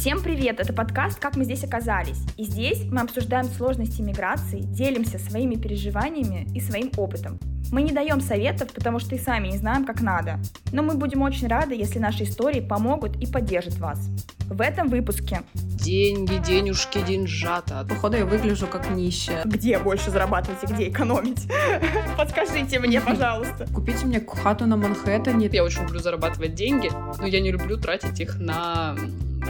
Всем привет! Это подкаст «Как мы здесь оказались». И здесь мы обсуждаем сложности миграции, делимся своими переживаниями и своим опытом. Мы не даем советов, потому что и сами не знаем, как надо. Но мы будем очень рады, если наши истории помогут и поддержат вас. В этом выпуске. Деньги, денежки, деньжата. Походу, я выгляжу как нищая. Где больше зарабатывать и где экономить? Подскажите мне, пожалуйста. Купите мне хату на Манхэттене. Я очень люблю зарабатывать деньги, но я не люблю тратить их на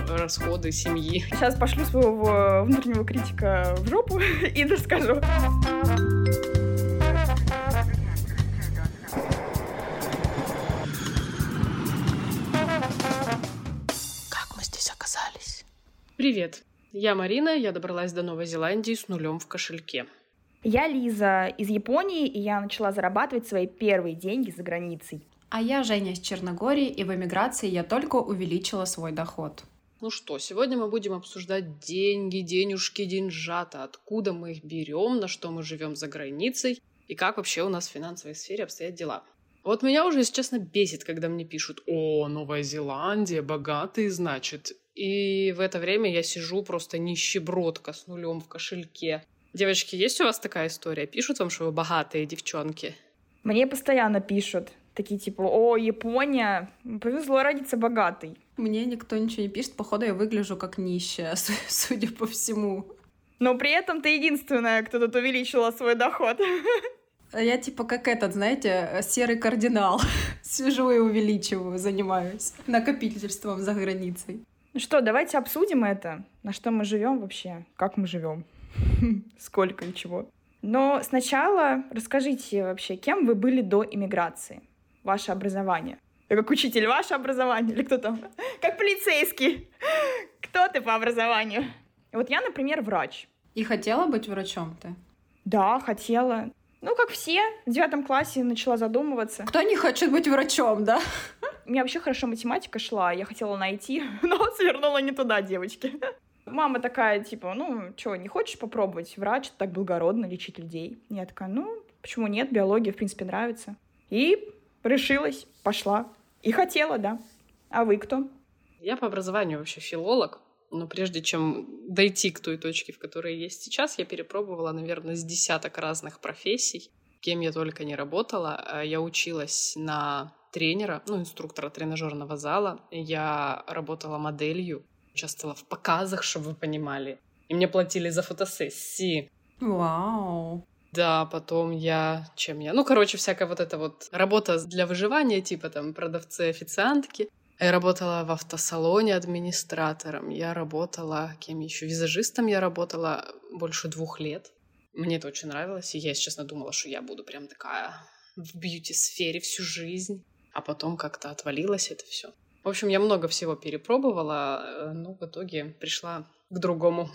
расходы семьи. Сейчас пошлю своего внутреннего критика в жопу и расскажу. Привет, я Марина, я добралась до Новой Зеландии с нулем в кошельке. Я Лиза из Японии, и я начала зарабатывать свои первые деньги за границей. А я Женя из Черногории, и в эмиграции я только увеличила свой доход. Ну что, сегодня мы будем обсуждать деньги, денежки, деньжата, откуда мы их берем, на что мы живем за границей, и как вообще у нас в финансовой сфере обстоят дела. Вот меня уже, если честно, бесит, когда мне пишут: «О, Новая Зеландия, богатые, значит». И в это время я сижу просто нищебродка с нулем в кошельке. Девочки, есть у вас такая история? Пишут вам, что вы богатые девчонки? Мне постоянно пишут. Такие типа: «О, Япония, повезло родиться богатой». Мне никто ничего не пишет. Походу, я выгляжу как нищая, судя по всему. Но при этом ты единственная, кто тут увеличила свой доход. Я типа как этот, знаете, серый кардинал. Сижу и увеличиваю, занимаюсь накопительством за границей. Ну что, давайте обсудим это, на что мы живем вообще, как мы живем, сколько и чего. Но сначала расскажите вообще, кем вы были до иммиграции, ваше образование. Как учитель, ваше образование, или кто там? Как полицейский, кто ты по образованию? Вот я, например, врач. И хотела быть врачом ты? Да, хотела. Ну, как все, в 9 классе начала задумываться. Кто не хочет быть врачом, да? У меня вообще хорошо математика шла, я хотела найти, но свернула не туда, девочки. Мама такая, типа: «Ну, что, не хочешь попробовать? Врач, так благородно, лечить людей». Я такая: «Ну, почему нет? Биология, в принципе, нравится». И решилась, пошла. И хотела, да. А вы кто? Я по образованию вообще филолог. Но прежде чем дойти к той точке, в которой есть сейчас, я перепробовала, наверное, с 10 разных профессий, кем я только не работала. Я училась на тренера, инструктора тренажерного зала. Я работала моделью, участвовала в показах, чтобы вы понимали. И мне платили за фотосессии. Вау! Да, потом всякая вот эта вот работа для выживания, типа там продавцы-официантки. Я работала в автосалоне администратором, я работала кем еще? Визажистом я работала больше 2 лет. Мне это очень нравилось, и я, если честно, думала, что я буду прям такая в бьюти-сфере всю жизнь. А потом как-то отвалилось это все. В общем, я много всего перепробовала, но в итоге пришла к другому.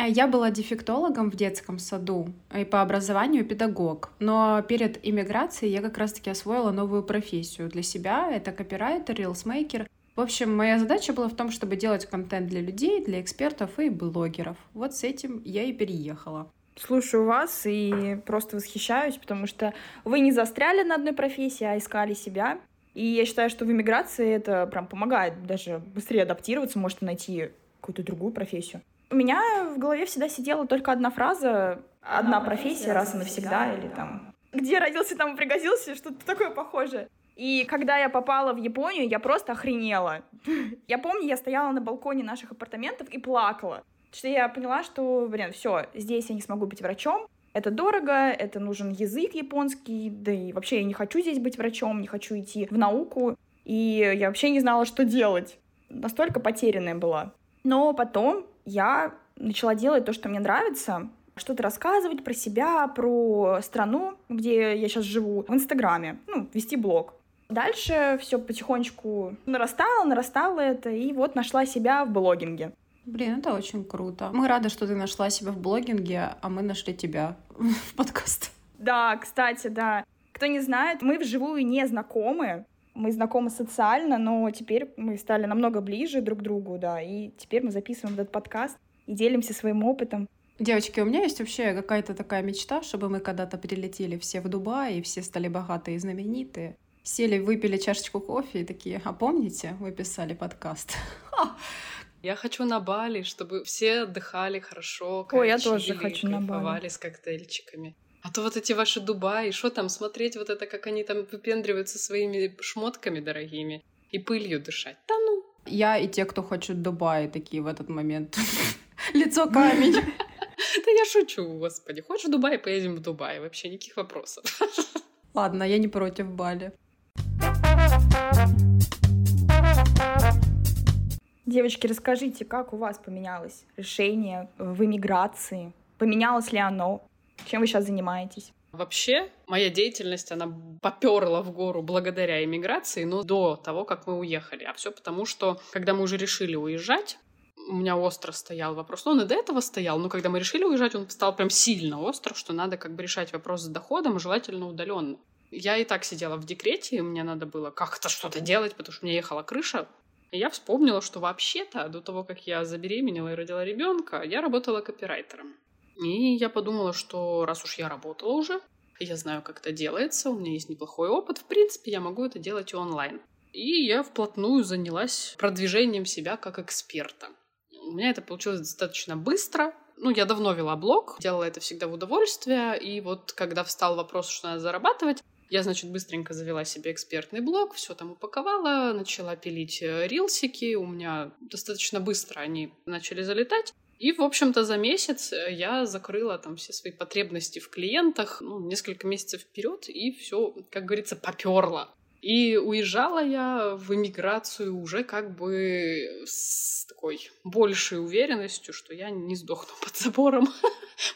Я была дефектологом в детском саду и по образованию педагог. Но перед иммиграцией я как раз-таки освоила новую профессию для себя. Это копирайтер, рилсмейкер. В общем, моя задача была в том, чтобы делать контент для людей, для экспертов и блогеров. Вот с этим я и переехала. Слушаю вас и просто восхищаюсь, потому что вы не застряли на одной профессии, а искали себя. И я считаю, что в иммиграции это прям помогает даже быстрее адаптироваться, может, найти какую-то другую профессию. У меня в голове всегда сидела только одна фраза: «Одна профессия, раз и навсегда», или там «Где родился, там и пригодился», что-то такое похожее. И когда я попала в Японию, я просто охренела. Я помню, я стояла на балконе наших апартаментов и плакала. Потому что я поняла, что, все, здесь я не смогу быть врачом. Это дорого, это нужен язык японский, да и вообще я не хочу здесь быть врачом, не хочу идти в науку. И я вообще не знала, что делать. Настолько потерянная была. Но потом я начала делать то, что мне нравится, что-то рассказывать про себя, про страну, где я сейчас живу, в Инстаграме, вести блог. Дальше все потихонечку нарастало это, и вот нашла себя в блогинге. Блин, это очень круто. Мы рады, что ты нашла себя в блогинге, а мы нашли тебя в подкаст. Да, кстати, да. Кто не знает, мы вживую не знакомы. Мы знакомы социально, но теперь мы стали намного ближе друг к другу, да, и теперь мы записываем этот подкаст и делимся своим опытом. Девочки, у меня есть вообще какая-то такая мечта, чтобы мы когда-то прилетели все в Дубай, и все стали богатые и знаменитые, сели, выпили чашечку кофе и такие: «А помните, вы писали подкаст?» Я хочу на Бали, чтобы все отдыхали хорошо, кайфовали с коктейльчиками. А то вот эти ваши Дубаи, что там смотреть, вот это, как они там выпендриваются своими шмотками дорогими и пылью дышать. Да ну! Я и те, кто хочет Дубай, такие в этот момент. Лицо камень. Да я шучу, господи. Хочешь в Дубай, поедем в Дубай. Вообще никаких вопросов. Ладно, я не против Бали. Девочки, расскажите, как у вас поменялось решение в эмиграции? Поменялось ли оно? Чем вы сейчас занимаетесь? Вообще, моя деятельность, она попёрла в гору благодаря эмиграции, но до того, как мы уехали. А все потому, что, когда мы уже решили уезжать, у меня остро стоял вопрос. Он и до этого стоял, но когда мы решили уезжать, он стал прям сильно остро, что надо как бы решать вопрос с доходом, желательно удаленно. Я и так сидела в декрете, и мне надо было как-то что-то делать, потому что у меня ехала крыша. И я вспомнила, что вообще-то до того, как я забеременела и родила ребенка, я работала копирайтером. И я подумала, что раз уж я работала уже, я знаю, как это делается, у меня есть неплохой опыт, в принципе, я могу это делать и онлайн. И я вплотную занялась продвижением себя как эксперта. У меня это получилось достаточно быстро. Я давно вела блог, делала это всегда в удовольствие. И вот когда встал вопрос, что надо зарабатывать, я, быстренько завела себе экспертный блог, все там упаковала, начала пилить рилсики. У меня достаточно быстро они начали залетать. И, в общем-то, за месяц я закрыла там все свои потребности в клиентах, несколько месяцев вперед, и все, как говорится, попёрло. И уезжала я в эмиграцию уже с такой большей уверенностью, что я не сдохну под забором.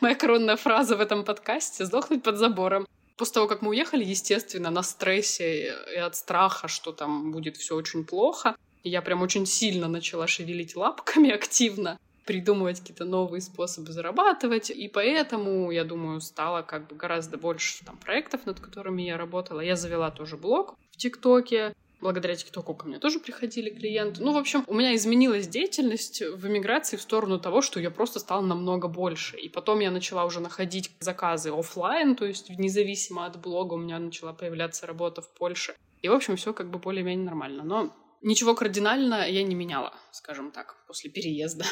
Моя коронная фраза в этом подкасте — «сдохнуть под забором». После того, как мы уехали, естественно, на стрессе и от страха, что там будет все очень плохо, я прям очень сильно начала шевелить лапками активно, придумывать какие-то новые способы зарабатывать, и поэтому, я думаю, стало гораздо больше проектов, над которыми я работала. Я завела тоже блог в ТикТоке, благодаря ТикТоку ко мне тоже приходили клиенты. У меня изменилась деятельность в эмиграции в сторону того, что я просто стала намного больше, и потом я начала уже находить заказы офлайн, то есть независимо от блога у меня начала появляться работа в Польше, и, в общем, все более-менее нормально, но ничего кардинально я не меняла, скажем так, после переезда.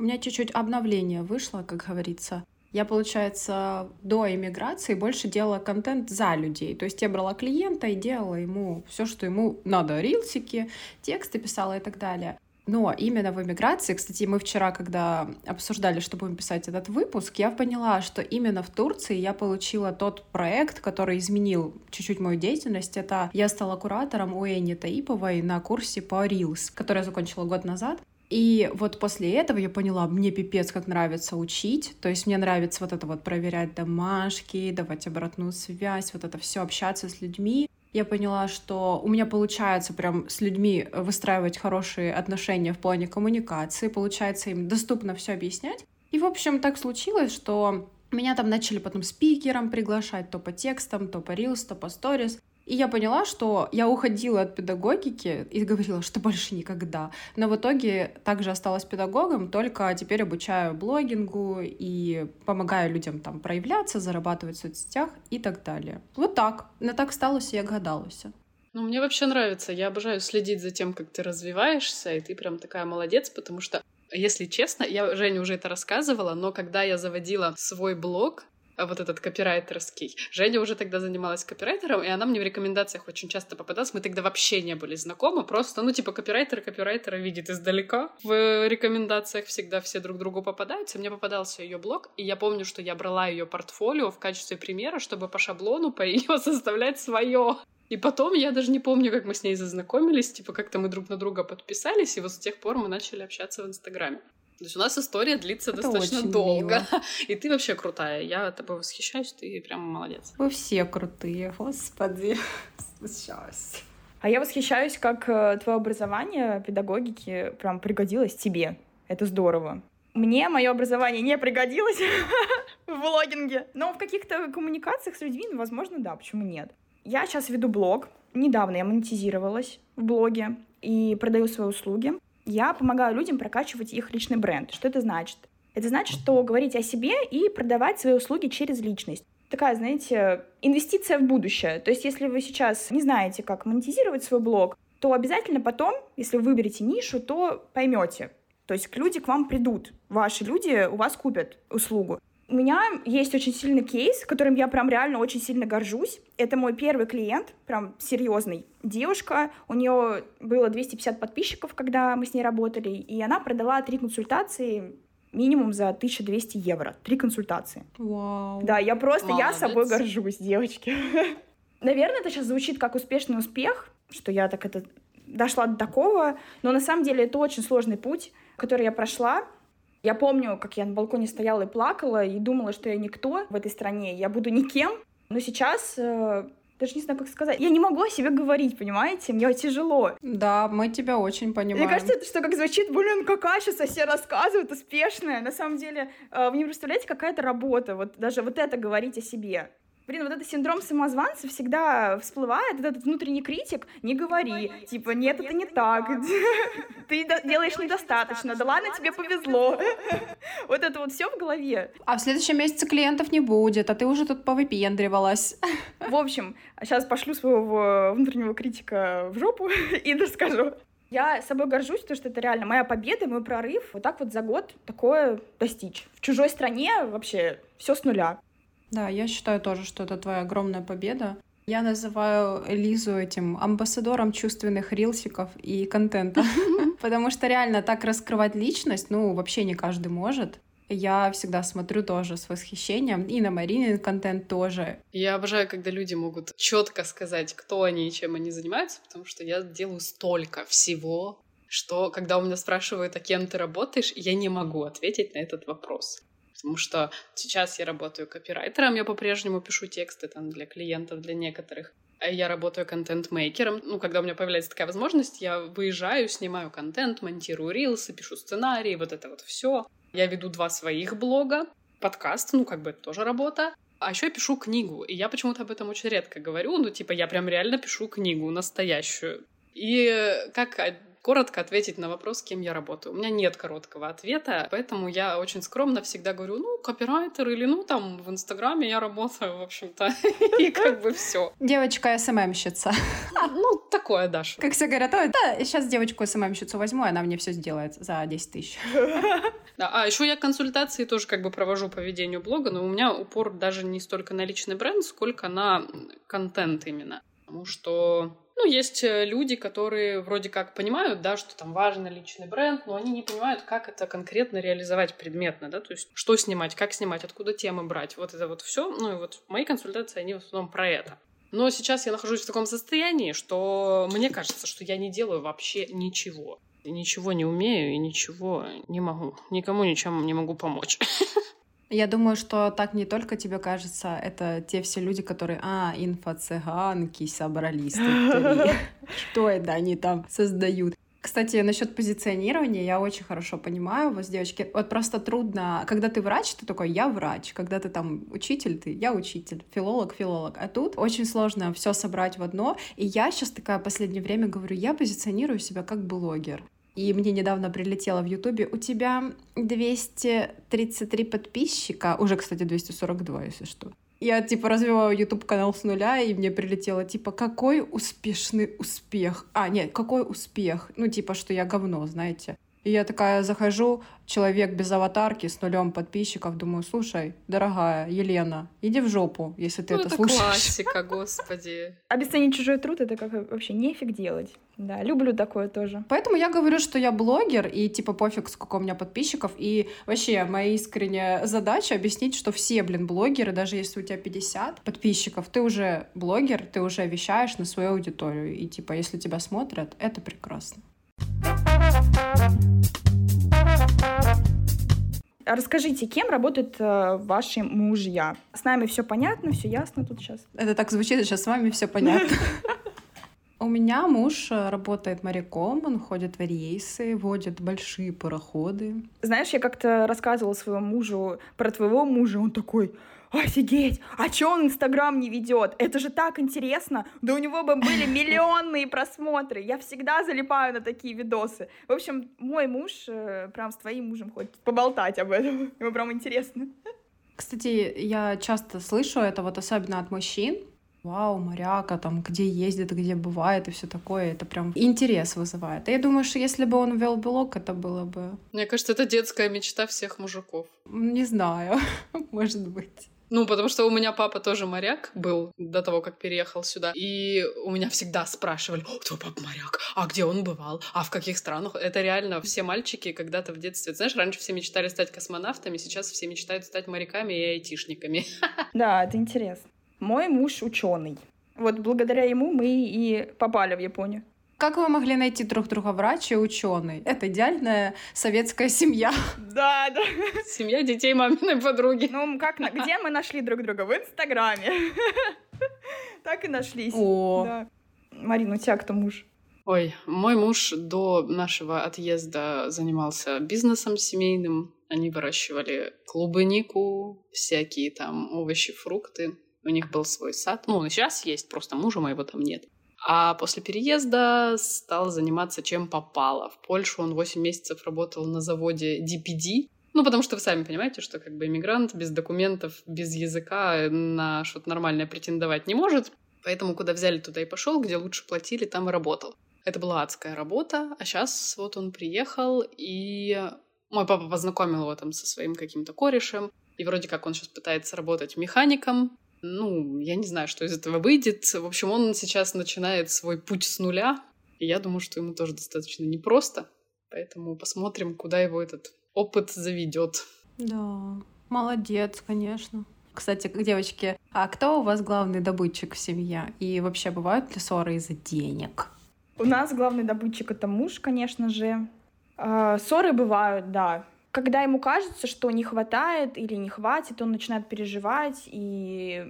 У меня чуть-чуть обновление вышло, как говорится. Я, получается, до эмиграции больше делала контент за людей. То есть я брала клиента и делала ему все, что ему надо. Рилсики, тексты писала и так далее. Но именно в эмиграции, кстати, мы вчера, когда обсуждали, что будем писать этот выпуск, я поняла, что именно в Турции я получила тот проект, который изменил чуть-чуть мою деятельность. Это я стала куратором у Эни Таиповой на курсе по Reels, который я закончила год назад. И вот после этого я поняла, мне пипец как нравится учить, то есть мне нравится проверять домашки, давать обратную связь, все, общаться с людьми. Я поняла, что у меня получается прям с людьми выстраивать хорошие отношения в плане коммуникации, получается им доступно все объяснять. И, в общем, так случилось, что меня там начали потом спикером приглашать то по текстам, то по рилс, то по сторис. И я поняла, что я уходила от педагогики и говорила, что больше никогда. Но в итоге также осталась педагогом, только теперь обучаю блогингу и помогаю людям там проявляться, зарабатывать в соцсетях и так далее. Вот так. Но так сталось, и я гадалась. Мне вообще нравится. Я обожаю следить за тем, как ты развиваешься, и ты прям такая молодец, потому что, если честно, я Жене уже это рассказывала, но когда я заводила свой блог, вот этот копирайтерский. Женя уже тогда занималась копирайтером, и она мне в рекомендациях очень часто попадалась. Мы тогда вообще не были знакомы, просто, копирайтера видит издалека. В рекомендациях всегда все друг другу попадаются. Мне попадался ее блог, и я помню, что я брала ее портфолио в качестве примера, чтобы по шаблону по ее составлять свое. И потом, я даже не помню, как мы с ней зазнакомились, как-то мы друг на друга подписались, и вот с тех пор мы начали общаться в Инстаграме. То есть у нас история длится достаточно долго. Мило. И ты вообще крутая. Я тобой восхищаюсь, ты прям молодец. Вы все крутые, господи. Восхищаюсь. А я восхищаюсь, как твое образование педагогики прям пригодилось тебе. Это здорово. Мне мое образование не пригодилось в блогинге. Но в каких-то коммуникациях с людьми, возможно, да, почему нет. Я сейчас веду блог. Недавно я монетизировалась в блоге и продаю свои услуги. Я помогаю людям прокачивать их личный бренд. Что это значит? Это значит, что говорить о себе и продавать свои услуги через личность. Такая, инвестиция в будущее. То есть, если вы сейчас не знаете, как монетизировать свой блог, то обязательно потом, если вы выберете нишу, то поймете, То есть люди к вам придут, ваши люди у вас купят услугу. У меня есть очень сильный кейс, которым я прям реально очень сильно горжусь. Это мой первый клиент, прям серьезный. Девушка, у нее было 250 подписчиков, когда мы с ней работали, и она продала 3 консультации минимум за 1200 евро. 3 консультации. Вау. Да, я просто, молодец. Я собой горжусь, девочки. Наверное, это сейчас звучит как успешный успех, что я так это дошла до такого, но на самом деле это очень сложный путь, который я прошла. Я помню, как я на балконе стояла и плакала, и думала, что я никто в этой стране, я буду никем. Но сейчас, даже не знаю, как сказать, я не могу о себе говорить, понимаете? Мне тяжело. Да, мы тебя очень понимаем. Мне кажется, что как звучит, блин, какая сейчас о себе рассказывает, успешная. На самом деле, вы не представляете, какая это работа, вот даже вот это говорить о себе. Блин, вот этот синдром самозванца всегда всплывает, этот внутренний критик, не говори, типа, нет, это не так, ты делаешь недостаточно, да ладно, тебе повезло. Вот это вот все в голове. А в следующем месяце клиентов не будет, а ты уже тут повыпендривалась. В общем, сейчас пошлю своего внутреннего критика в жопу и расскажу. Я собой горжусь, потому что это реально моя победа, мой прорыв. Вот так вот за год такое достичь. В чужой стране вообще все с нуля. Да, я считаю тоже, что это твоя огромная победа. Я называю Лизу этим амбассадором чувственных рилсиков и контента. Потому что реально так раскрывать личность, ну, вообще не каждый может. Я всегда смотрю тоже с восхищением. И на Маринин контент тоже. Я обожаю, когда люди могут четко сказать, кто они и чем они занимаются, потому что я делаю столько всего, что когда у меня спрашивают, а кем ты работаешь, я не могу ответить на этот вопрос. Потому что сейчас я работаю копирайтером, я по-прежнему пишу тексты там для клиентов, для некоторых. Я работаю контент-мейкером. Ну, когда у меня появляется такая возможность, я выезжаю, снимаю контент, монтирую рилсы, пишу сценарии, вот это вот все. Я веду 2 своих блога, подкаст, ну, как бы это тоже работа. А еще я пишу книгу, и я почему-то об этом очень редко говорю. Ну, типа, я прям реально пишу книгу настоящую. И как... коротко ответить на вопрос, с кем я работаю. У меня нет короткого ответа, поэтому я очень скромно всегда говорю, ну, копирайтер или, ну, там, в Инстаграме я работаю, в общем-то, и как бы все. Девочка-СММщица. Ну, такое, да. Как все говорят, ой, да, сейчас девочку-СММщицу возьму, и она мне все сделает за 10 тысяч. Да, а еще я консультации тоже как бы провожу по ведению блога, но у меня упор даже не столько на личный бренд, сколько на контент именно. Потому что... ну, есть люди, которые вроде как понимают, да, что там важен личный бренд, но они не понимают, как это конкретно реализовать предметно, да, то есть что снимать, как снимать, откуда темы брать, вот это вот все. Ну, и вот мои консультации, они в основном про это. Но сейчас я нахожусь в таком состоянии, что мне кажется, что я не делаю вообще ничего. И ничего не умею, и ничего не могу. Никому ничем не могу помочь. Я думаю, что так не только тебе кажется, это те все люди, которые, инфо-цыганки собрались. Что это они там создают? Кстати, насчет позиционирования я очень хорошо понимаю вас, девочки. Вот просто трудно, когда ты врач, ты такой, я врач. Когда ты там учитель, ты, я учитель. Филолог. А тут очень сложно все собрать в одно. И я сейчас такая в последнее время говорю, я позиционирую себя как блогер. И мне недавно прилетело в Ютубе, у тебя 233 подписчика, уже, кстати, 242, если что. Я, типа, развиваю Ютуб-канал с нуля, и мне прилетело, типа, какой успешный успех? Какой успех? Ну, типа, что я говно, знаете. И я такая захожу, человек без аватарки, с нулем подписчиков, думаю, слушай, дорогая Елена, иди в жопу, если ты это слушаешь. Это классика, господи. Обесценить чужой труд, это как вообще нефиг делать. Да, люблю такое тоже. Поэтому я говорю, что я блогер, и типа пофиг, сколько у меня подписчиков. И вообще моя искренняя задача объяснить, что все, блин, блогеры, даже если у тебя 50 подписчиков, ты уже блогер, ты уже вещаешь на свою аудиторию. И типа, если тебя смотрят, это прекрасно. Расскажите, кем работают ваши мужья? С нами все понятно, все ясно тут сейчас. Это так звучит, сейчас с вами все понятно. У меня муж работает моряком, он ходит в рейсы, водит большие пароходы. Знаешь, я как-то рассказывала своему мужу про твоего мужа, он такой... Офигеть! А чё он Инстаграм не ведет? Это же так интересно! Да у него бы были миллионные просмотры! Я всегда залипаю на такие видосы. В общем, мой муж прям с твоим мужем хочет поболтать об этом. Ему прям интересно. Кстати, я часто слышу это вот особенно от мужчин. вау, моряка, там, где ездит, где бывает и все такое. Это прям интерес вызывает. И я думаю, что если бы он вел блог, это было бы... Мне кажется, это детская мечта всех мужиков. Не знаю, может быть. Ну, потому что у меня папа тоже моряк был до того, как переехал сюда. И у меня всегда спрашивали, твой папа моряк, а где он бывал, а в каких странах? Это реально все мальчики когда-то в детстве. Знаешь, раньше все мечтали стать космонавтами, сейчас все мечтают стать моряками и айтишниками. Да, это интересно. Мой муж ученый. Вот благодаря ему мы и попали в Японию. Как вы могли найти друг друга, врач и ученый? Это идеальная советская семья. Да, да. Семья детей маминой подруги. Ну, как, где мы нашли друг друга? В Инстаграме. Так и нашлись. О. Да. Марина, у тебя кто муж? Ой, мой муж до нашего отъезда занимался бизнесом семейным. Они выращивали клубнику, всякие там овощи, фрукты. У них был свой сад. Ну, он сейчас есть, просто мужа моего там нет. А после переезда стал заниматься чем попало. В Польше он 8 месяцев работал на заводе DPD. Ну, потому что вы сами понимаете, что как бы иммигрант без документов, без языка на что-то нормальное претендовать не может. Поэтому куда взяли, туда и пошел, где лучше платили, там и работал. Это была адская работа. А сейчас вот он приехал, и мой папа познакомил его там со своим каким-то корешем. И вроде как он сейчас пытается работать механиком. Ну, я не знаю, что из этого выйдет. В общем, он сейчас начинает свой путь с нуля. И я думаю, что ему тоже достаточно непросто. Поэтому посмотрим, куда его этот опыт заведет. Да, молодец, конечно. Кстати, девочки, а кто у вас главный добытчик в семье? И вообще бывают ли ссоры из-за денег? У нас главный добытчик — это муж, конечно же. Ссоры бывают, да. Когда ему кажется, что не хватает или не хватит, он начинает переживать и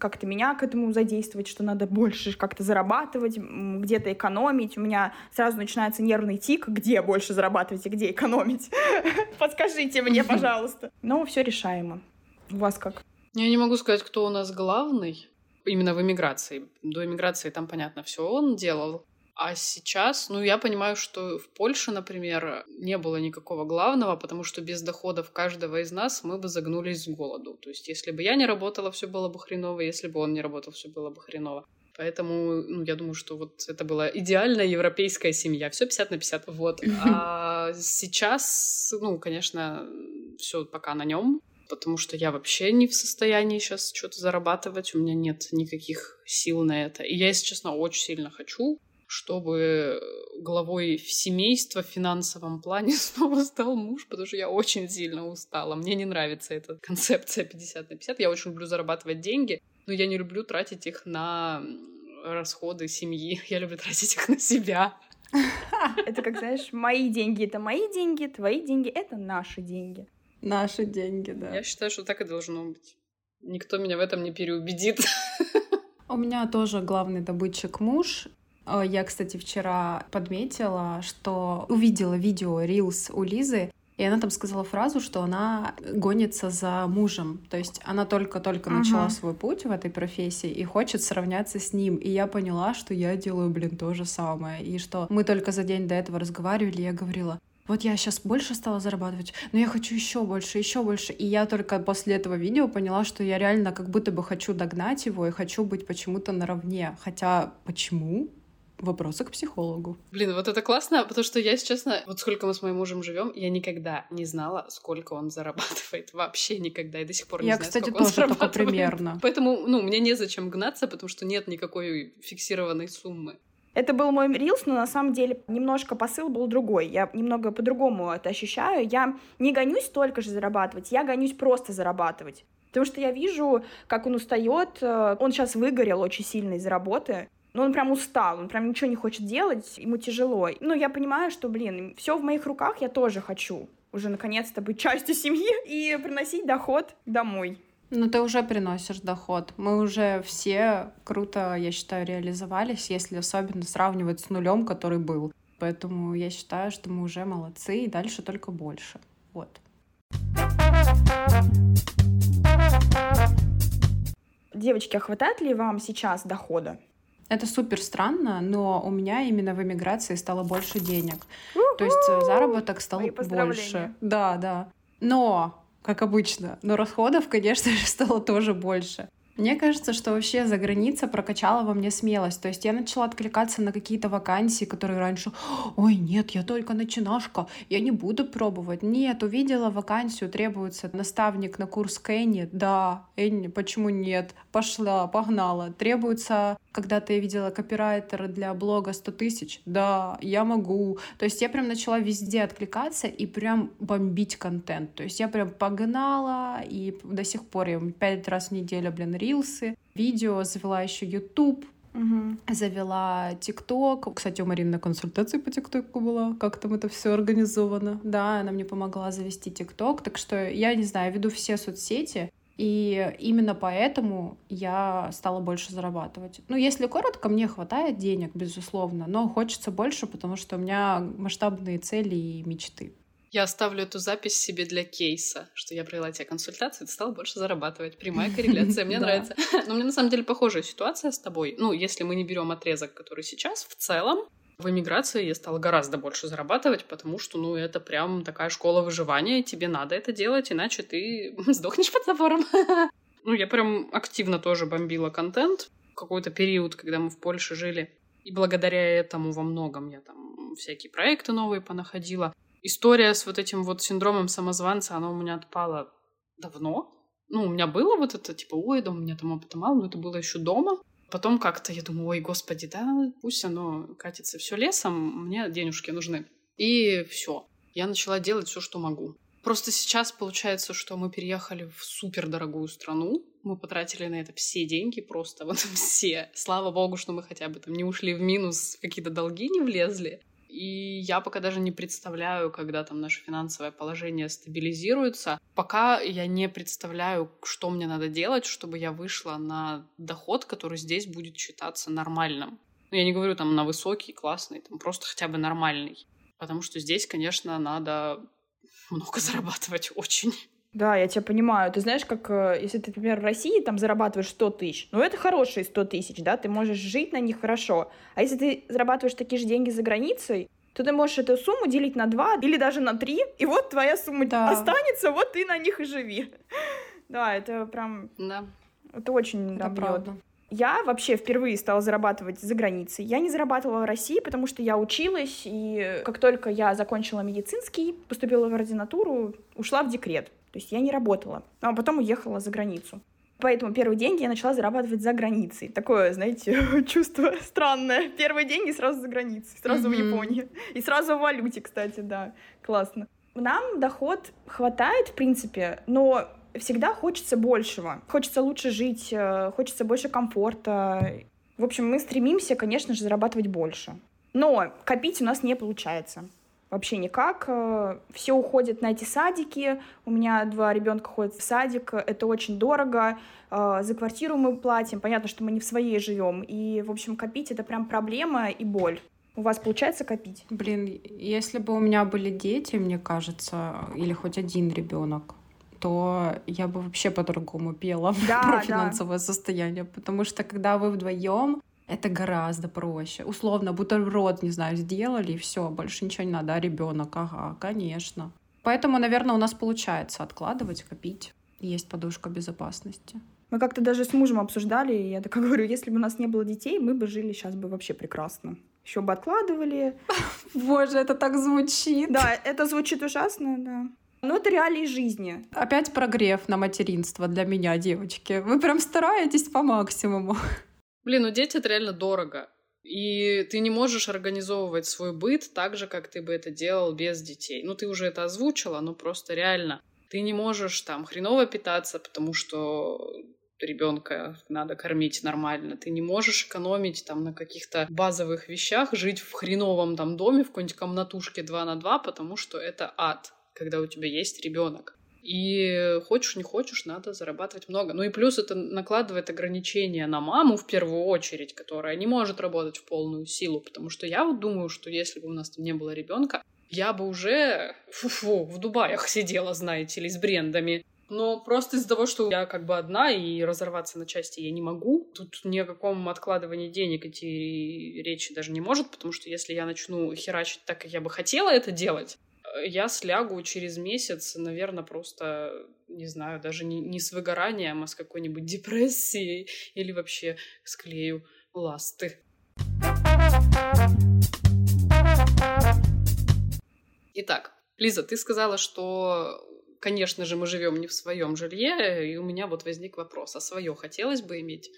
как-то меня к этому задействовать, что надо больше как-то зарабатывать, где-то экономить. У меня сразу начинается нервный тик, где больше зарабатывать и где экономить. Подскажите мне, пожалуйста. Но все решаемо. У вас как? Я не могу сказать, кто у нас главный именно в эмиграции. До эмиграции там, понятно, все он делал. А сейчас, ну, я понимаю, что в Польше, например, не было никакого главного, потому что без доходов каждого из нас мы бы загнулись с голоду. То есть, если бы я не работала, все было бы хреново, если бы он не работал, все было бы хреново. Поэтому, ну, я думаю, что вот это была идеальная европейская семья. Все 50/50. Вот. А сейчас, ну, конечно, все пока на нем, потому что я вообще не в состоянии сейчас что-то зарабатывать. У меня нет никаких сил на это. И я, если честно, очень сильно хочу, чтобы главой семейства в финансовом плане снова стал муж, потому что я очень сильно устала. Мне не нравится эта концепция 50/50. Я очень люблю зарабатывать деньги, но я не люблю тратить их на расходы семьи. Я люблю тратить их на себя. Это как, знаешь, мои деньги — это мои деньги, твои деньги — это наши деньги. Наши деньги, да. Я считаю, что так и должно быть. Никто меня в этом не переубедит. У меня тоже главный добытчик — муж. Я, кстати, вчера подметила, что увидела видео Reels у Лизы, и она там сказала фразу, что она гонится за мужем. То есть она только-только начала свой путь в этой профессии и хочет сравняться с ним. И я поняла, что я делаю, блин, то же самое. И что мы только за день до этого разговаривали, я говорила: вот я сейчас больше стала зарабатывать, но я хочу еще больше, еще больше. И я только после этого видео поняла, что я реально как будто бы хочу догнать его и хочу быть почему-то наравне. Хотя почему? Вопросы к психологу. Блин, вот это классно, потому что я, если честно, вот сколько мы с моим мужем живем, я никогда не знала, сколько он зарабатывает. Вообще никогда. И до сих пор не знаю, сколько он зарабатывает. Я, кстати, тоже только примерно. Поэтому, ну, мне незачем гнаться, потому что нет никакой фиксированной суммы. Это был мой рилс, но на самом деле немножко посыл был другой. Я немного по-другому это ощущаю. Я не гонюсь столько же зарабатывать, я гонюсь просто зарабатывать. Потому что я вижу, как он устает. Он сейчас выгорел очень сильно из-за работы. Но он прям устал, он прям ничего не хочет делать, ему тяжело. Но я понимаю, что, блин, все в моих руках, я тоже хочу уже наконец-то быть частью семьи и приносить доход домой. Ну, ты уже приносишь доход. Мы уже все круто, я считаю, реализовались, если особенно сравнивать с нулем, который был. Поэтому я считаю, что мы уже молодцы, и дальше только больше. Вот. Девочки, а хватает ли вам сейчас дохода? Это супер странно, но у меня именно в эмиграции стало больше денег. То есть заработок стал больше. Да, да. Но, как обычно, но расходов, конечно же, стало тоже больше. Мне кажется, что вообще заграница прокачала во мне смелость. То есть я начала откликаться на какие-то вакансии, которые раньше... Ой, нет, я только начинашка, я не буду пробовать. Нет, увидела вакансию, требуется наставник на курс к Эни. Да, Эни, почему нет? Пошла, погнала. Требуется, когда-то я видела копирайтера для блога 100 000. Да, я могу. То есть я прям начала везде откликаться и прям бомбить контент. То есть я прям погнала, и до сих пор я 5 раз в неделю, блин, рилсы, видео, завела еще YouTube, завела ТикТок. Кстати, у Марины на консультации по ТикТоку была, как там это все организовано. Да, она мне помогла завести ТикТок, так что я не знаю, веду все соцсети, и именно поэтому я стала больше зарабатывать. Ну, если коротко, мне хватает денег, безусловно, но хочется больше, потому что у меня масштабные цели и мечты. Я оставлю эту запись себе для кейса, что я провела тебе консультацию, ты стала больше зарабатывать. Прямая корреляция, мне нравится. Но у меня на самом деле похожая ситуация с тобой. Ну, если мы не берем отрезок, который сейчас, в целом в эмиграции я стала гораздо больше зарабатывать, потому что, ну, это прям такая школа выживания, тебе надо это делать, иначе ты сдохнешь под забором. Ну, я прям активно тоже бомбила контент в какой-то период, когда мы в Польше жили. И благодаря этому во многом я там всякие проекты новые понаходила. История с вот этим вот синдромом самозванца, она у меня отпала давно. Ну, у меня было вот это, типа, ой, да у меня там опыта мало, но это было еще дома. Потом как-то я думаю, ой, господи, да, пусть оно катится все лесом, мне денежки нужны. И все. Я начала делать все, что могу. Просто сейчас получается, что мы переехали в супердорогую страну. Мы потратили на это все деньги, просто вот все. Слава богу, что мы хотя бы там не ушли в минус, в какие-то долги не влезли. И я пока даже не представляю, когда там наше финансовое положение стабилизируется. Пока я не представляю, что мне надо делать, чтобы я вышла на доход, который здесь будет считаться нормальным. Ну, я не говорю там на высокий, классный, там просто хотя бы нормальный. Потому что здесь, конечно, надо много зарабатывать, очень. Да, я тебя понимаю. Ты знаешь, как если ты, например, в России там зарабатываешь 100 000, ну это хорошие 100 000, да, ты можешь жить на них хорошо. А если ты зарабатываешь такие же деньги за границей, то ты можешь эту сумму делить на 2 или даже на 3, и вот твоя сумма останется, вот ты на них и живи. Да, это прям... Да. Это очень... Это правда. Я вообще впервые стала зарабатывать за границей. Я не зарабатывала в России, потому что я училась, и как только я закончила медицинский, поступила в ординатуру, ушла в декрет. То есть я не работала, а потом уехала за границу. Поэтому первые деньги я начала зарабатывать за границей. Такое, знаете, чувство странное. Первые деньги сразу за границей, сразу в Японии. И сразу в валюте, кстати, да. Классно. Нам доход хватает, в принципе, но всегда хочется большего. Хочется лучше жить, хочется больше комфорта. В общем, мы стремимся, конечно же, зарабатывать больше. Но копить у нас не получается. Вообще никак. Все уходит на эти садики. У меня 2 ребенка ходят в садик. Это очень дорого. За квартиру мы платим. Понятно, что мы не в своей живем. И, в общем, копить — это прям проблема и боль. У вас получается копить? Блин, если бы у меня были дети, мне кажется, или хоть один ребенок, то я бы вообще по-другому пела про финансовое состояние. Потому что, когда вы вдвоем, это гораздо проще. Условно, бутерброд, не знаю, сделали, и все, больше ничего не надо. А ребенок, ага, конечно. Поэтому, наверное, у нас получается откладывать, копить. Есть подушка безопасности. Мы как-то даже с мужем обсуждали, и я так говорю, если бы у нас не было детей, мы бы жили сейчас бы вообще прекрасно. Еще бы откладывали. Боже, это так звучит. Да, это звучит ужасно, да. Ну, это реалии жизни. Опять прогрев на материнство для меня, девочки. Вы прям стараетесь по максимуму. Блин, ну дети — это реально дорого. И ты не можешь организовывать свой быт так же, как ты бы это делал без детей. Ну, ты уже это озвучила, но просто реально. Ты не можешь там хреново питаться, потому что ребенка надо кормить нормально. Ты не можешь экономить там на каких-то базовых вещах, жить в хреновом там доме, в какой-нибудь комнатушке 2 на 2, потому что это ад, когда у тебя есть ребенок. И хочешь, не хочешь, надо зарабатывать много. Ну и плюс это накладывает ограничения на маму, в первую очередь, которая не может работать в полную силу. Потому что я вот думаю, что если бы у нас там не было ребенка, я бы уже в Дубаях сидела, знаете ли, с брендами. Но просто из-за того, что я как бы одна, и разорваться на части я не могу. Тут ни о каком откладывании денег идти речи даже не может, потому что если я начну херачить так, как я бы хотела это делать, я слягу через месяц, наверное, просто, не знаю, даже не с выгоранием, а с какой-нибудь депрессией или вообще склею ласты. Итак, Лиза, ты сказала, что, конечно же, мы живем не в своем жилье, и у меня вот возник вопрос, а свое хотелось бы иметь?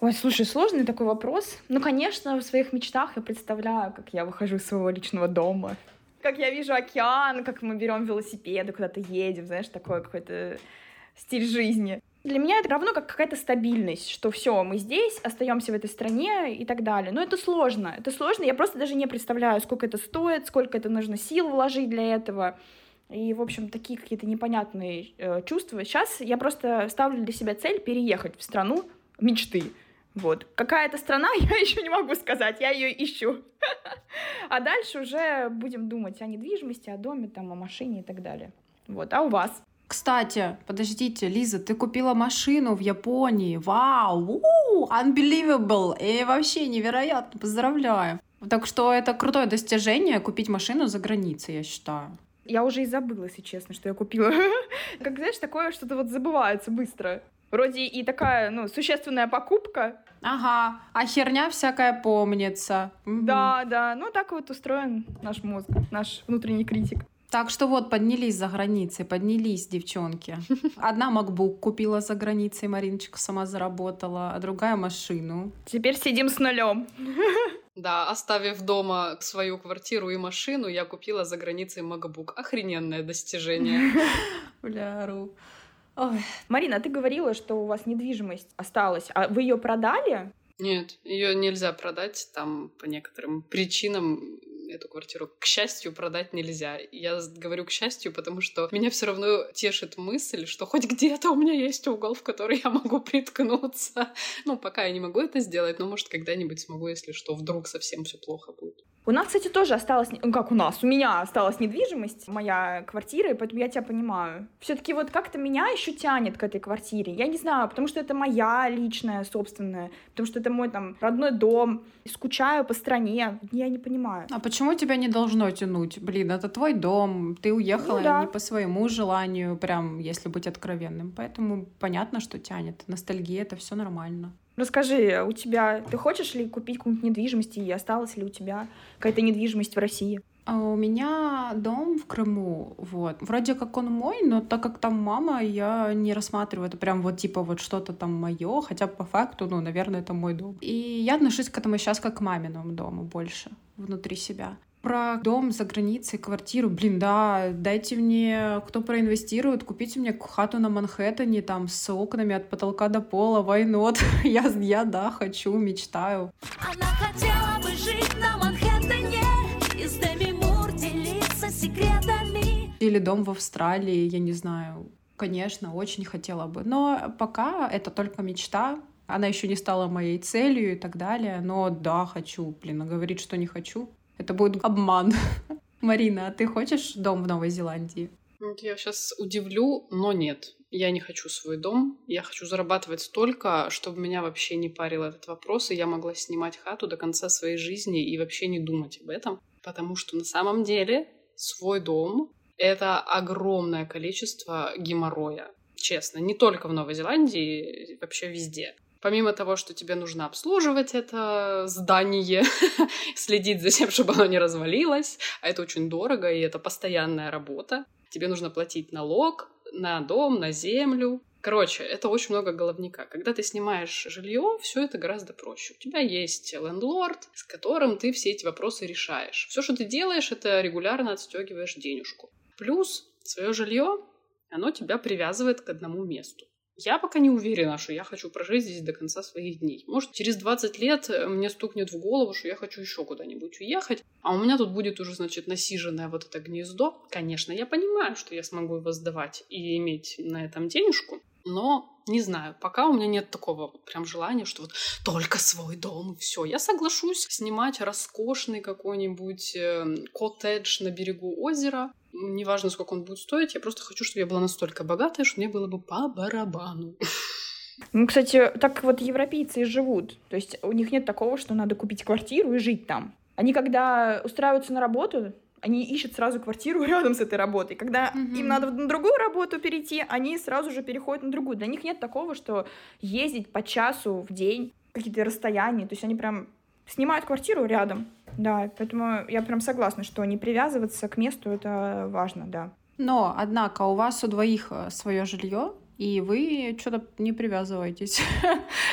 Ой, слушай, сложный такой вопрос. Ну, конечно, в своих мечтах я представляю, как я выхожу из своего личного дома, как я вижу океан, как мы берем велосипеды, куда-то едем, знаешь, такой какой-то стиль жизни. Для меня это равно как какая-то стабильность, что все, мы здесь, остаемся в этой стране и так далее. Но это сложно, я просто даже не представляю, сколько это стоит, сколько это нужно сил вложить для этого. И, в общем, такие какие-то непонятные чувства. Сейчас я просто ставлю для себя цель переехать в страну мечты. Вот. Какая это страна, я еще не могу сказать, я ее ищу. А дальше уже будем думать о недвижимости, о доме, там, о машине и так далее. Вот. А у вас? Кстати, подождите, Лиза, ты купила машину в Японии. Вау! Unbelievable! И вообще невероятно! Поздравляю! Так что это крутое достижение — купить машину за границей, я считаю. Я уже и забыла, если честно, что я купила. Как, знаешь, такое что-то вот забывается быстро. Вроде и такая, ну, существенная покупка. Ага, а херня всякая помнится. Да, да, ну так вот устроен наш мозг, наш внутренний критик. Так что вот, поднялись за границей, поднялись, девчонки. Одна MacBook купила за границей, Мариночка сама заработала, а другая машину. Теперь сидим с нулем. Да, оставив дома свою квартиру и машину, я купила за границей MacBook. Охрененное достижение. Бля, ру. Ой. Марина, ты говорила, что у вас недвижимость осталась, а вы ее продали? Нет, ее нельзя продать, там по некоторым причинам эту квартиру, к счастью, продать нельзя. Я говорю «к счастью», потому что меня все равно тешит мысль, что хоть где-то у меня есть угол, в который я могу приткнуться. Ну, пока я не могу это сделать, но, может, когда-нибудь смогу, если что, вдруг совсем все плохо будет. У нас, кстати, тоже осталось... Ну, как у нас? У меня осталась недвижимость, моя квартира, и поэтому я тебя понимаю. Все-таки вот как-то меня еще тянет к этой квартире. Я не знаю, потому что это моя личная, собственная, потому что это мой, там, родной дом. Скучаю по стране. Я не понимаю. А почему тебя не должно тянуть? Блин, это твой дом. Ты уехала ну, да. Не по своему желанию, прям, если быть откровенным. Поэтому понятно, что тянет. Ностальгия — это все нормально. Расскажи, у тебя... Ты хочешь ли купить какую-нибудь недвижимость? И осталась ли у тебя какая-то недвижимость в России? А у меня дом в Крыму, вот. Вроде как он мой, но так как там мама, я не рассматриваю это прям вот типа вот что-то там мое, хотя по факту, ну, наверное, это мой дом. И я отношусь к этому сейчас как к маминому дому больше внутри себя. Про дом за границей, квартиру, блин, да, дайте мне, кто проинвестирует, купите мне хату на Манхэттене, там, с окнами от потолка до пола, why not? Я да, хочу, мечтаю. Она хотела бы жить на Манхэттене и с Деми Мур делиться секретами. Или дом в Австралии, я не знаю, конечно, очень хотела бы, но пока это только мечта. Она еще не стала моей целью и так далее, но да, хочу, блин, а говорит, что не хочу. Это будет обман. Марина, а ты хочешь дом в Новой Зеландии? Я сейчас удивлю, но нет. Я не хочу свой дом. Я хочу зарабатывать столько, чтобы меня вообще не парил этот вопрос, и я могла снимать хату до конца своей жизни и вообще не думать об этом. Потому что на самом деле свой дом — это огромное количество геморроя. Честно, не только в Новой Зеландии, вообще везде. Помимо того, что тебе нужно обслуживать это здание, следить за тем, чтобы оно не развалилось, а это очень дорого, и это постоянная работа. Тебе нужно платить налог на дом, на землю. Короче, это очень много головняка. Когда ты снимаешь жилье, все это гораздо проще. У тебя есть лендлорд, с которым ты все эти вопросы решаешь. Все, что ты делаешь, это регулярно отстегиваешь денежку. Плюс свое жилье, оно тебя привязывает к одному месту. Я пока не уверена, что я хочу прожить здесь до конца своих дней. Может, через 20 лет мне стукнет в голову, что я хочу еще куда-нибудь уехать, а у меня тут будет уже, значит, насиженное вот это гнездо. Конечно, я понимаю, что я смогу его сдавать и иметь на этом денежку, но не знаю, пока у меня нет такого прям желания, что вот только свой дом и все. Я соглашусь снимать роскошный какой-нибудь коттедж на берегу озера. Неважно, сколько он будет стоить, я просто хочу, чтобы я была настолько богатая, что мне было бы по барабану. Ну, кстати, так вот европейцы и живут. То есть у них нет такого, что надо купить квартиру и жить там. Они, когда устраиваются на работу, они ищут сразу квартиру рядом с этой работой. Когда им надо на другую работу перейти, они сразу же переходят на другую. Для них нет такого, что ездить по часу в день, какие-то расстояния. То есть они прям снимают квартиру рядом. Да, поэтому я прям согласна, что не привязываться к месту — это важно, да. Но, однако, у вас у двоих свое жилье, и вы что-то не привязываетесь.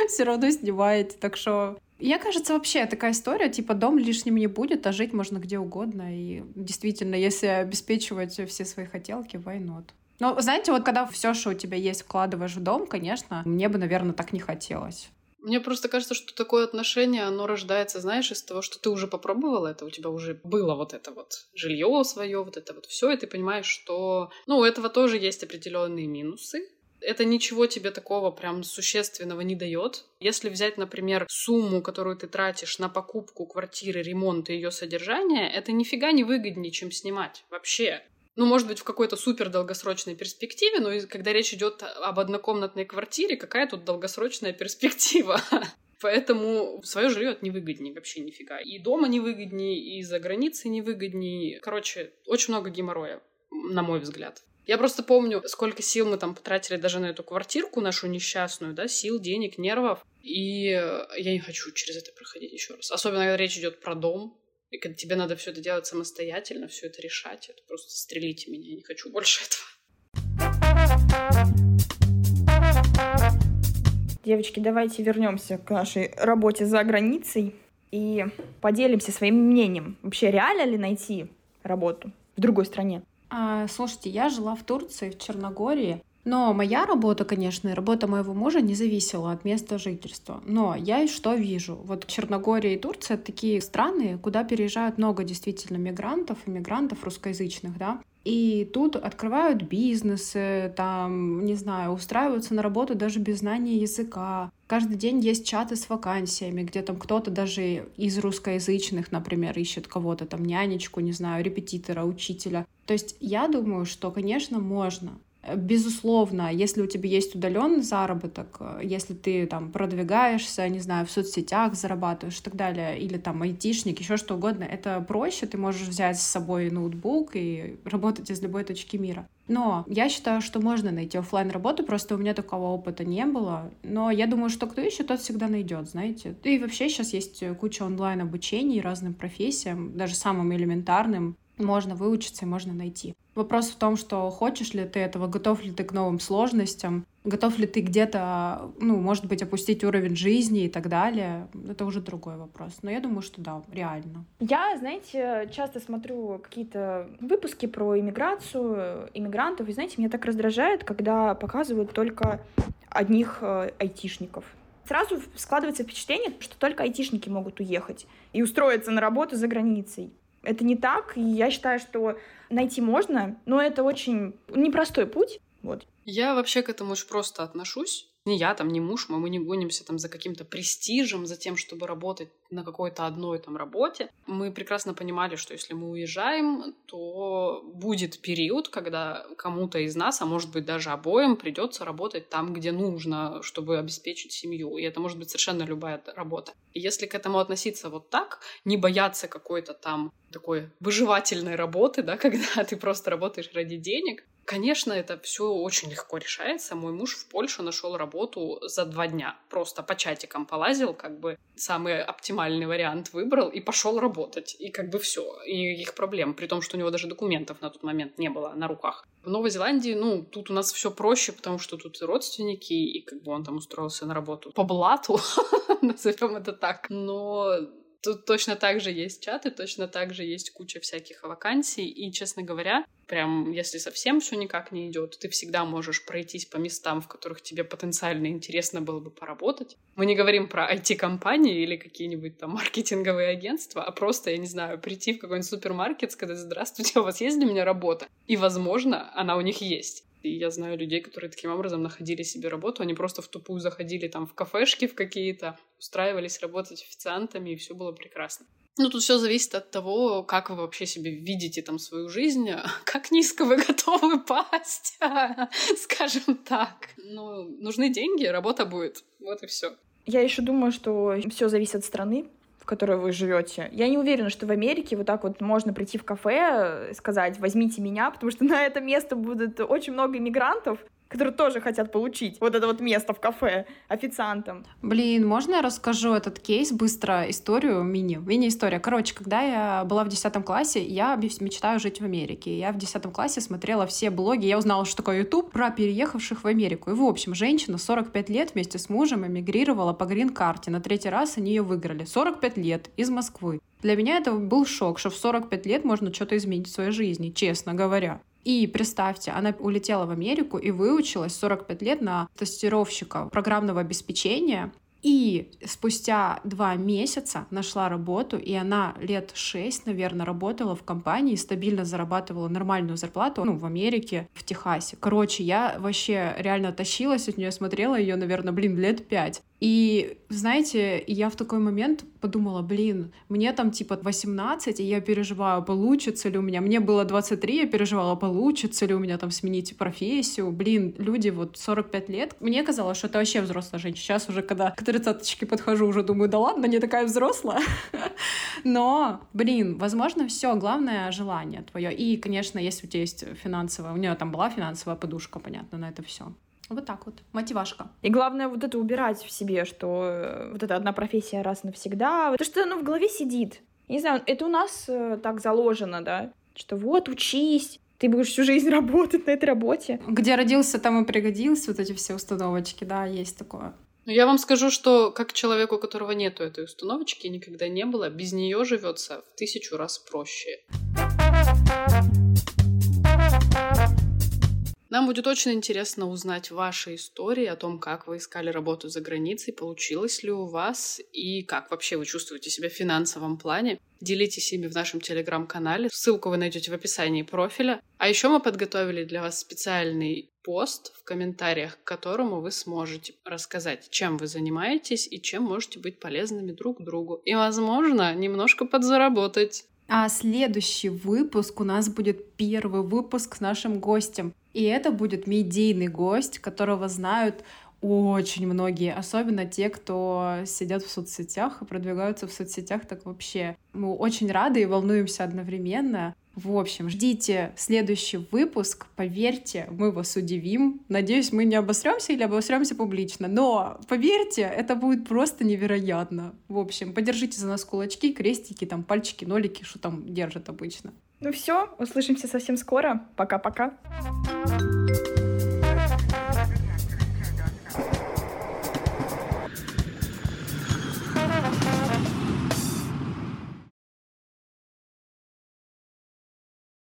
Все равно снимаете, так что... Я, кажется, вообще такая история, типа, дом лишним не будет, а жить можно где угодно. И действительно, если обеспечивать все свои хотелки, why not? Но, знаете, вот когда все, что у тебя есть, вкладываешь в дом, конечно, мне бы, наверное, так не хотелось. Мне просто кажется, что такое отношение, оно рождается, знаешь, из того, что ты уже попробовала это, у тебя уже было вот это вот жилье свое, вот это вот все, и ты понимаешь, что, ну, у этого тоже есть определенные минусы. Это ничего тебе такого прям существенного не дает. Если взять, например, сумму, которую ты тратишь на покупку квартиры, ремонт и ее содержание, это нифига не выгоднее, чем снимать вообще. Ну, может быть, в какой-то супер долгосрочной перспективе, но когда речь идет об однокомнатной квартире, какая тут долгосрочная перспектива? Поэтому свое жилье это невыгоднее вообще нифига. И дома невыгоднее, и за границей невыгоднее. Короче, очень много геморроя, на мой взгляд. Я просто помню, сколько сил мы там потратили даже на эту квартирку нашу несчастную, да, сил, денег, нервов. И я не хочу через это проходить еще раз. Особенно, когда речь идет про дом. И когда тебе надо все это делать самостоятельно, все это решать, это просто стрелите меня, я не хочу больше этого. Девочки, давайте вернемся к нашей работе за границей и поделимся своим мнением. Вообще, реально ли найти работу в другой стране? Слушайте, я жила в Турции, в Черногории. Но моя работа, конечно, и работа моего мужа не зависела от места жительства. Но я и что вижу? Вот Черногория и Турция — такие страны, куда переезжают много действительно мигрантов, иммигрантов русскоязычных, да. И тут открывают бизнесы, там, не знаю, устраиваются на работу даже без знания языка. Каждый день есть чаты с вакансиями, где там кто-то даже из русскоязычных, например, ищет кого-то, там, нянечку, не знаю, репетитора, учителя. То есть я думаю, что, конечно, можно. Безусловно, если у тебя есть удаленный заработок, если ты там продвигаешься, не знаю, в соцсетях зарабатываешь и так далее, или там айтишник, еще что угодно, это проще, ты можешь взять с собой ноутбук и работать из любой точки мира. Но я считаю, что можно найти офлайн работу, просто у меня такого опыта не было, но я думаю, что кто ищет, тот всегда найдет, знаете. И вообще сейчас есть куча онлайн-обучений разным профессиям, даже самым элементарным. Можно выучиться и можно найти. Вопрос в том, что хочешь ли ты этого, готов ли ты к новым сложностям, готов ли ты где-то, ну, может быть, опустить уровень жизни и так далее. Это уже другой вопрос. Но я думаю, что да, реально. Я, знаете, часто смотрю какие-то выпуски про иммиграцию, иммигрантов, и, знаете, меня так раздражает, когда показывают только одних айтишников. Сразу складывается впечатление, что только айтишники могут уехать и устроиться на работу за границей. Это не так, и я считаю, что найти можно, но это очень непростой путь. Вот. Я вообще к этому очень просто отношусь. Ни я, там, ни муж, мы не гонимся там, за каким-то престижем, за тем, чтобы работать на какой-то одной там, работе. Мы прекрасно понимали, что если мы уезжаем, то будет период, когда кому-то из нас, а может быть даже обоим, придется работать там, где нужно, чтобы обеспечить семью. И это может быть совершенно любая работа. И если к этому относиться вот так, не бояться какой-то там такой выживательной работы, да, когда ты просто работаешь ради денег, конечно, это все очень легко решается. Мой муж в Польше нашел работу за 2 дня. Просто по чатикам полазил, как бы самый оптимальный вариант выбрал и пошел работать. И как бы все, и никаких проблем. При том, что у него даже документов на тот момент не было на руках. В Новой Зеландии, ну, тут у нас все проще, потому что тут и родственники, и как бы он там устроился на работу по блату, назовем это так. Но тут точно так же есть чаты, точно так же есть куча всяких вакансий. И, честно говоря, прям если совсем все никак не идет, ты всегда можешь пройтись по местам, в которых тебе потенциально интересно было бы поработать. Мы не говорим про IT-компании или какие-нибудь там маркетинговые агентства, а просто, я не знаю, прийти в какой-нибудь супермаркет, сказать: «Здравствуйте, у вас есть для меня работа?» И, возможно, она у них есть. И я знаю людей, которые таким образом находили себе работу. Они просто в тупую заходили там в кафешки в какие-то, устраивались работать официантами, и все было прекрасно. Ну, тут все зависит от того, как вы вообще себе видите там свою жизнь, как низко вы готовы пасть, скажем так. Но нужны деньги, работа будет, вот и все. Я еще думаю, что все зависит от страны, в которой вы живете. Я не уверена, что в Америке вот так вот можно прийти в кафе и сказать «возьмите меня», потому что на это место будет очень много иммигрантов, которые тоже хотят получить вот это вот место в кафе официантом. Блин, можно я расскажу этот кейс быстро, историю, мини-история? Короче, когда я была в 10 классе, я мечтаю жить в Америке. Я в 10 классе смотрела все блоги, я узнала, что такое YouTube, про переехавших в Америку. И, в общем, женщина 45 лет вместе с мужем эмигрировала по грин-карте. На третий раз они ее выиграли. 45 лет, из Москвы. Для меня это был шок, что в 45 лет можно что-то изменить в своей жизни, честно говоря. И представьте, она улетела в Америку и выучилась 45 лет на тестировщика программного обеспечения. И спустя 2 месяца нашла работу, и она лет 6, наверное, работала в компании, стабильно зарабатывала нормальную зарплату, в Америке, в Техасе. Короче, я вообще реально тащилась от нее, смотрела ее, наверное, лет 5. И, знаете, я в такой момент подумала, мне там 18, и я переживаю, получится ли у меня. Мне было 23, я переживала, получится ли у меня там сменить профессию. Люди 45 лет. Мне казалось, что это вообще взрослая женщина. Сейчас уже, когда к 30-ке подхожу, уже думаю, да ладно, не такая взрослая. Но, возможно, все, главное желание твое. И, конечно, если у тебя есть финансовая, у нее там была финансовая подушка, понятно, на это все. Вот так вот, мотивашка. И главное вот это убирать в себе, что вот эта одна профессия раз навсегда. То, что в голове сидит. Я не знаю, это у нас так заложено, да? Что вот, учись, ты будешь всю жизнь работать на этой работе. Где родился, там и пригодился, вот эти все установочки, да, есть такое. Я вам скажу, что как человеку, у которого нету этой установочки, никогда не было, без нее живется в 1000 раз проще. Нам будет очень интересно узнать ваши истории о том, как вы искали работу за границей, получилось ли у вас и как вообще вы чувствуете себя в финансовом плане. Делитесь ими в нашем Телеграм-канале. Ссылку вы найдете в описании профиля. А еще мы подготовили для вас специальный пост, в комментариях к которому вы сможете рассказать, чем вы занимаетесь и чем можете быть полезными друг другу. И, возможно, немножко подзаработать. А следующий выпуск у нас будет первый выпуск с нашим гостем. И это будет медийный гость, которого знают очень многие, особенно те, кто сидят в соцсетях и продвигаются в соцсетях так вообще. Мы очень рады и волнуемся одновременно. В общем, ждите следующий выпуск, поверьте, мы вас удивим. Надеюсь, мы не обосрёмся или обосрёмся публично, но поверьте, это будет просто невероятно. В общем, подержите за нас кулачки, крестики, пальчики, нолики, что там держат обычно. Всё, услышимся совсем скоро. Пока-пока.